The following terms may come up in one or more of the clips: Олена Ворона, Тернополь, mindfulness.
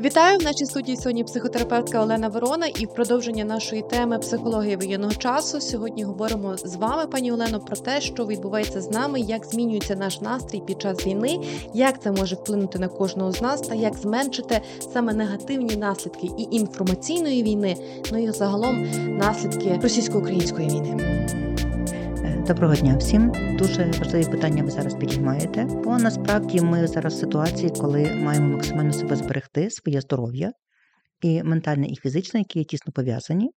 Вітаю, в нашій студії сьогодні психотерапевтка Олена Ворона, і в продовження нашої теми «Психологія воєнного часу» сьогодні говоримо з вами, пані Олено, про те, що відбувається з нами, як змінюється наш настрій під час війни, як це може вплинути на кожного з нас та як зменшити саме негативні наслідки і інформаційної війни, ну і загалом наслідки російсько-української війни. Доброго дня всім. Дуже важливі питання ви зараз підіймаєте, бо насправді ми зараз в ситуації, коли маємо максимально себе зберегти, своє здоров'я, і ментальне, і фізичне, які є тісно пов'язані,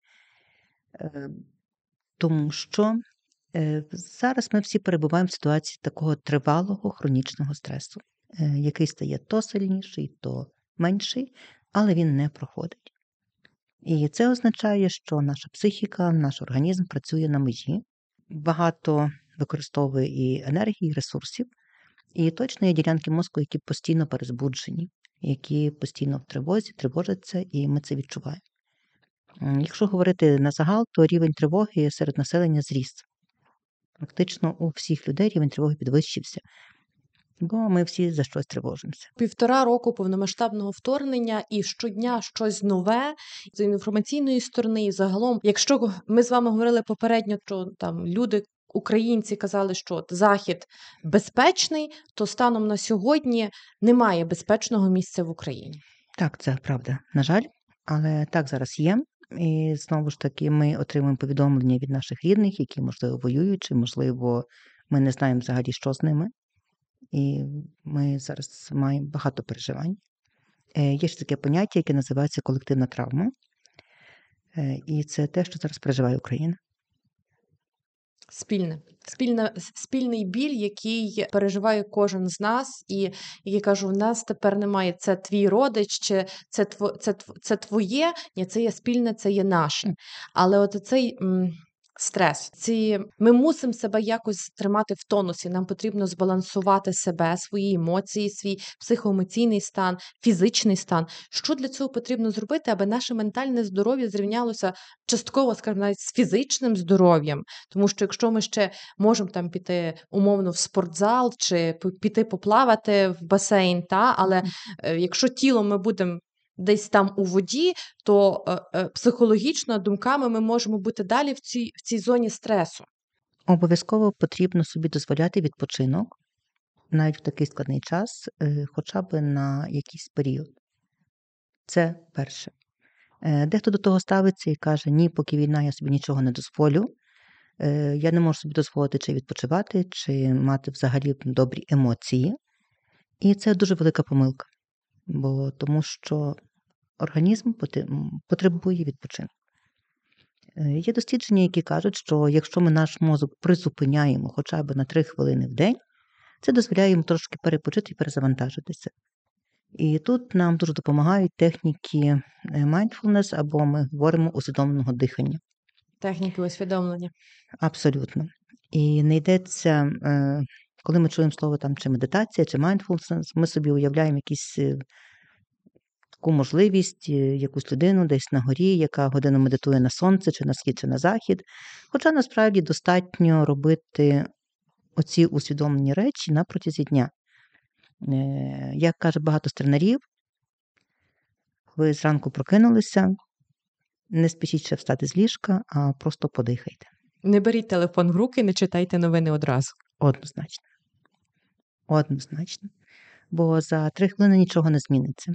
тому що зараз ми всі перебуваємо в ситуації такого тривалого хронічного стресу, який стає то сильніший, то менший, але він не проходить. І це означає, що наша психіка, наш організм працює на межі, багато використовує і енергії, і ресурсів, і точно є ділянки мозку, які постійно перезбуджені, які постійно в тривозі, тривожаться, і ми це відчуваємо. Якщо говорити на загал, то рівень тривоги серед населення зріс. Практично у всіх людей рівень тривоги підвищився, бо ми всі за щось тривожимося. 1,5 року повномасштабного вторгнення, і щодня щось нове з інформаційної сторони. І загалом, якщо ми з вами говорили попередньо, що там люди, українці, казали, що Захід безпечний, то станом на сьогодні немає безпечного місця в Україні. Так, це правда, на жаль, але так зараз є. І знову ж таки ми отримуємо повідомлення від наших рідних, які, можливо, воюють, чи, можливо, ми не знаємо взагалі, що з ними. І ми зараз маємо багато переживань. Є ще таке поняття, яке називається колективна травма. І це те, що зараз переживає Україна. Спільний біль, який переживає кожен з нас, і який каже, у нас тепер немає, це твій родич, чи це твоє, ні, це є спільне, це є наше. Але от цей... стрес. Ми мусимо себе якось тримати в тонусі, нам потрібно збалансувати себе, свої емоції, свій психоемоційний стан, фізичний стан. Що для цього потрібно зробити, аби наше ментальне здоров'я зрівнялося частково, скажімо, навіть з фізичним здоров'ям? Тому що якщо ми ще можемо там піти умовно в спортзал чи піти поплавати в басейн, але якщо тілом ми будемо десь там у воді, то психологічно, думками ми можемо бути далі в цій зоні стресу. Обов'язково потрібно собі дозволяти відпочинок, навіть в такий складний час, хоча б на якийсь період. Це перше. Дехто до того ставиться і каже, ні, поки війна, я собі нічого не дозволю. Я не можу собі дозволити чи відпочивати, чи мати взагалі добрі емоції. І це дуже велика помилка. Бо тому що організм потребує відпочинку. Є дослідження, які кажуть, що якщо ми наш мозок призупиняємо хоча б на 3 хвилини в день, це дозволяє йому трошки перепочити і перезавантажитися. І тут нам дуже допомагають техніки mindfulness, або ми говоримо усвідомленого дихання. Техніки усвідомлення. Абсолютно. І не йдеться... Коли ми чуємо слово там чи медитація, чи mindfulness, ми собі уявляємо якусь таку можливість, якусь людину десь на горі, яка годину медитує на сонце, чи на схід, чи на захід. Хоча насправді достатньо робити оці усвідомлені речі на протязі дня. Як каже багато з тренерів, ви зранку прокинулися, не спішіть ще встати з ліжка, а просто подихайте. Не беріть телефон в руки, не читайте новини одразу. Однозначно. Бо за 3 хвилини нічого не зміниться.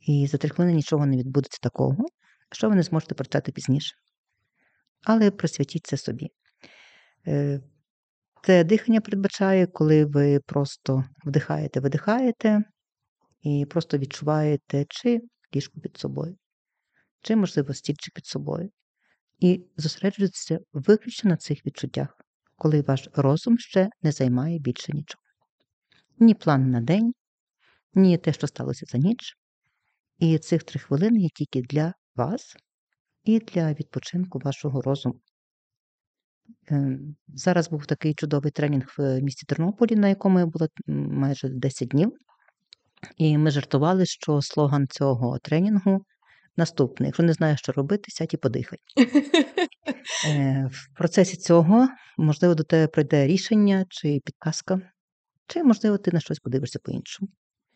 І за 3 хвилини нічого не відбудеться такого, що ви не зможете прочитати пізніше. Але присвятіть це собі. Це дихання передбачає, коли ви просто вдихаєте, видихаєте, і просто відчуваєте чи ліжку під собою, чи, можливо, стільчик під собою. І зосереджуєтеся виключно на цих відчуттях, коли ваш розум ще не займає більше нічого. Ні план на день, ні те, що сталося за ніч. І цих 3 хвилини є тільки для вас і для відпочинку вашого розуму. Зараз був такий чудовий тренінг в місті Тернополі, на якому я була майже 10 днів. І ми жартували, що слоган цього тренінгу наступний. Якщо не знаєш, що робити, сядь і подихай. В процесі цього, можливо, до тебе прийде рішення, чи підказка, чи, можливо, ти на щось подивишся по-іншому.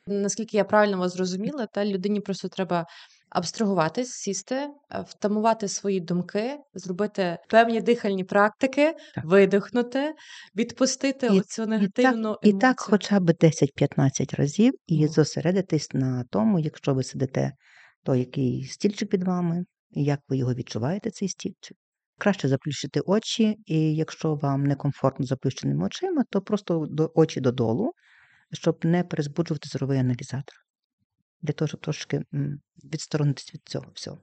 Наскільки я правильно вас зрозуміла, та людині просто треба абстрагуватись, сісти, втамувати свої думки, зробити певні дихальні практики, так, видихнути, відпустити оцю негативну емоцію. І так хоча б 10-15 разів і зосередитись на тому, якщо ви сидите, то який стільчик під вами, як ви його відчуваєте, цей стільчик. Краще заплющити очі, і якщо вам некомфортно заплющеними очима, то просто очі додолу, щоб не перезбуджувати зоровий аналізатор. Для того, щоб трошки відсторонитися від цього всього.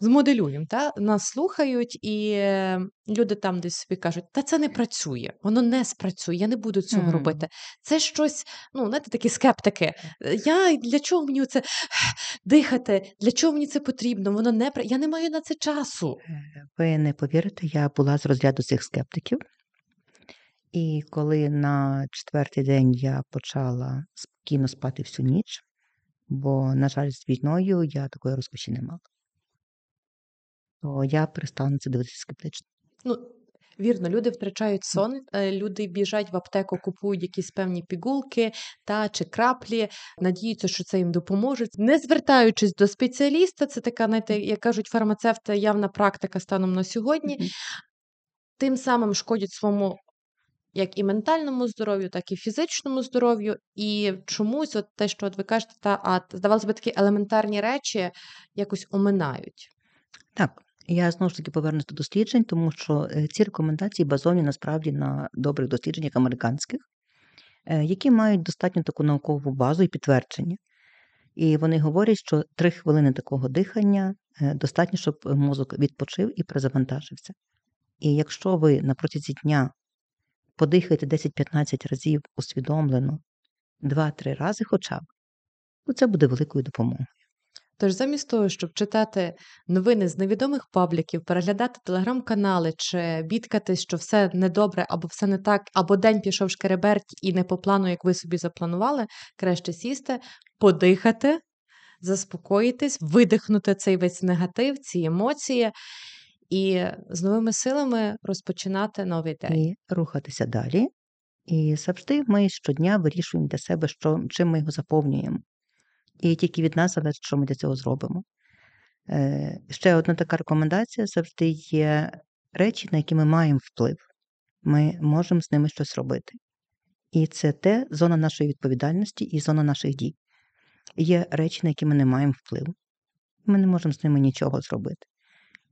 Змоделюємо, та? Нас слухають, і люди там десь собі кажуть, та це не працює, воно не спрацює, я не буду цього робити. Це щось, ну, знаєте, такі скептики. Для чого мені це дихати? Для чого мені це потрібно? Воно не Я не маю на це часу. Ви не повірите, я була з розряду цих скептиків. І коли на 4-й день я почала спокійно спати всю ніч, бо, на жаль, з війною я такої розкоші не мала. То я перестану це дивитися скептично. Вірно, люди втрачають сон, люди біжать в аптеку, купують якісь певні пігулки чи краплі, надіються, що це їм допоможе. Не звертаючись до спеціаліста, це така, знаєте, як кажуть фармацевти, явна практика станом на сьогодні, тим самим шкодять своєму як і ментальному здоров'ю, так і фізичному здоров'ю. І чомусь от те, що от ви кажете, здавалося б, такі елементарні речі якось оминають. Так, я знову ж таки повернусь до досліджень, тому що ці рекомендації базовані насправді на добрих дослідженнях американських, які мають достатньо таку наукову базу і підтвердження. І вони говорять, що 3 хвилини такого дихання достатньо, щоб мозок відпочив і перезавантажився. І якщо ви на протязі дня подихайте 10-15 разів усвідомлено, 2-3 рази хоча б, то це буде великою допомогою. Тож замість того, щоб читати новини з невідомих пабліків, переглядати телеграм-канали чи бідкатись, що все недобре або все не так, або день пішов шкереберть і не по плану, як ви собі запланували, краще сісти, подихати, заспокоїтись, видихнути цей весь негатив, ці емоції і з новими силами розпочинати новий день. І рухатися далі. І завжди ми щодня вирішуємо для себе, чим ми його заповнюємо. І тільки від нас залежить, що ми для цього зробимо. Ще одна така рекомендація. Завжди є речі, на які ми маємо вплив. Ми можемо з ними щось робити. І це зона нашої відповідальності і зона наших дій. Є речі, на які ми не маємо впливу. Ми не можемо з ними нічого зробити.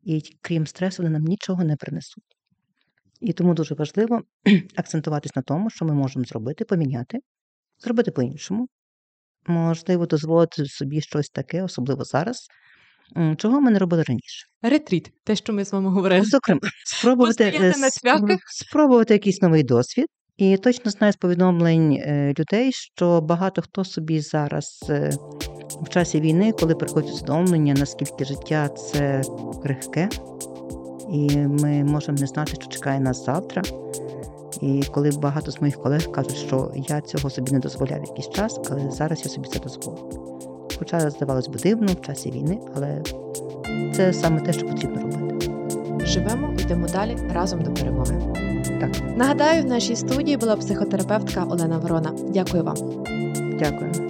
І крім стресу, вони нам нічого не принесуть. І тому дуже важливо акцентуватись на тому, що ми можемо зробити, поміняти, зробити по-іншому. Можливо, дозволити собі щось таке, особливо зараз, чого ми не робили раніше. Ретріт, те, що ми з вами говорили. Зокрема, спробувати якийсь новий досвід. І точно знаю з повідомлень людей, що багато хто собі зараз в часі війни, коли приходять усвідомлення, наскільки життя це крихке, і ми можемо не знати, що чекає нас завтра. І коли багато з моїх колег кажуть, що я цього собі не дозволяв якийсь час, але зараз я собі це дозволю. Хоча, здавалось би, дивно в часі війни, але це саме те, що потрібно робити. Живемо, йдемо далі, разом до перемоги. Так. Нагадаю, в нашій студії була психотерапевтка Олена Ворона. Дякую вам. Дякую.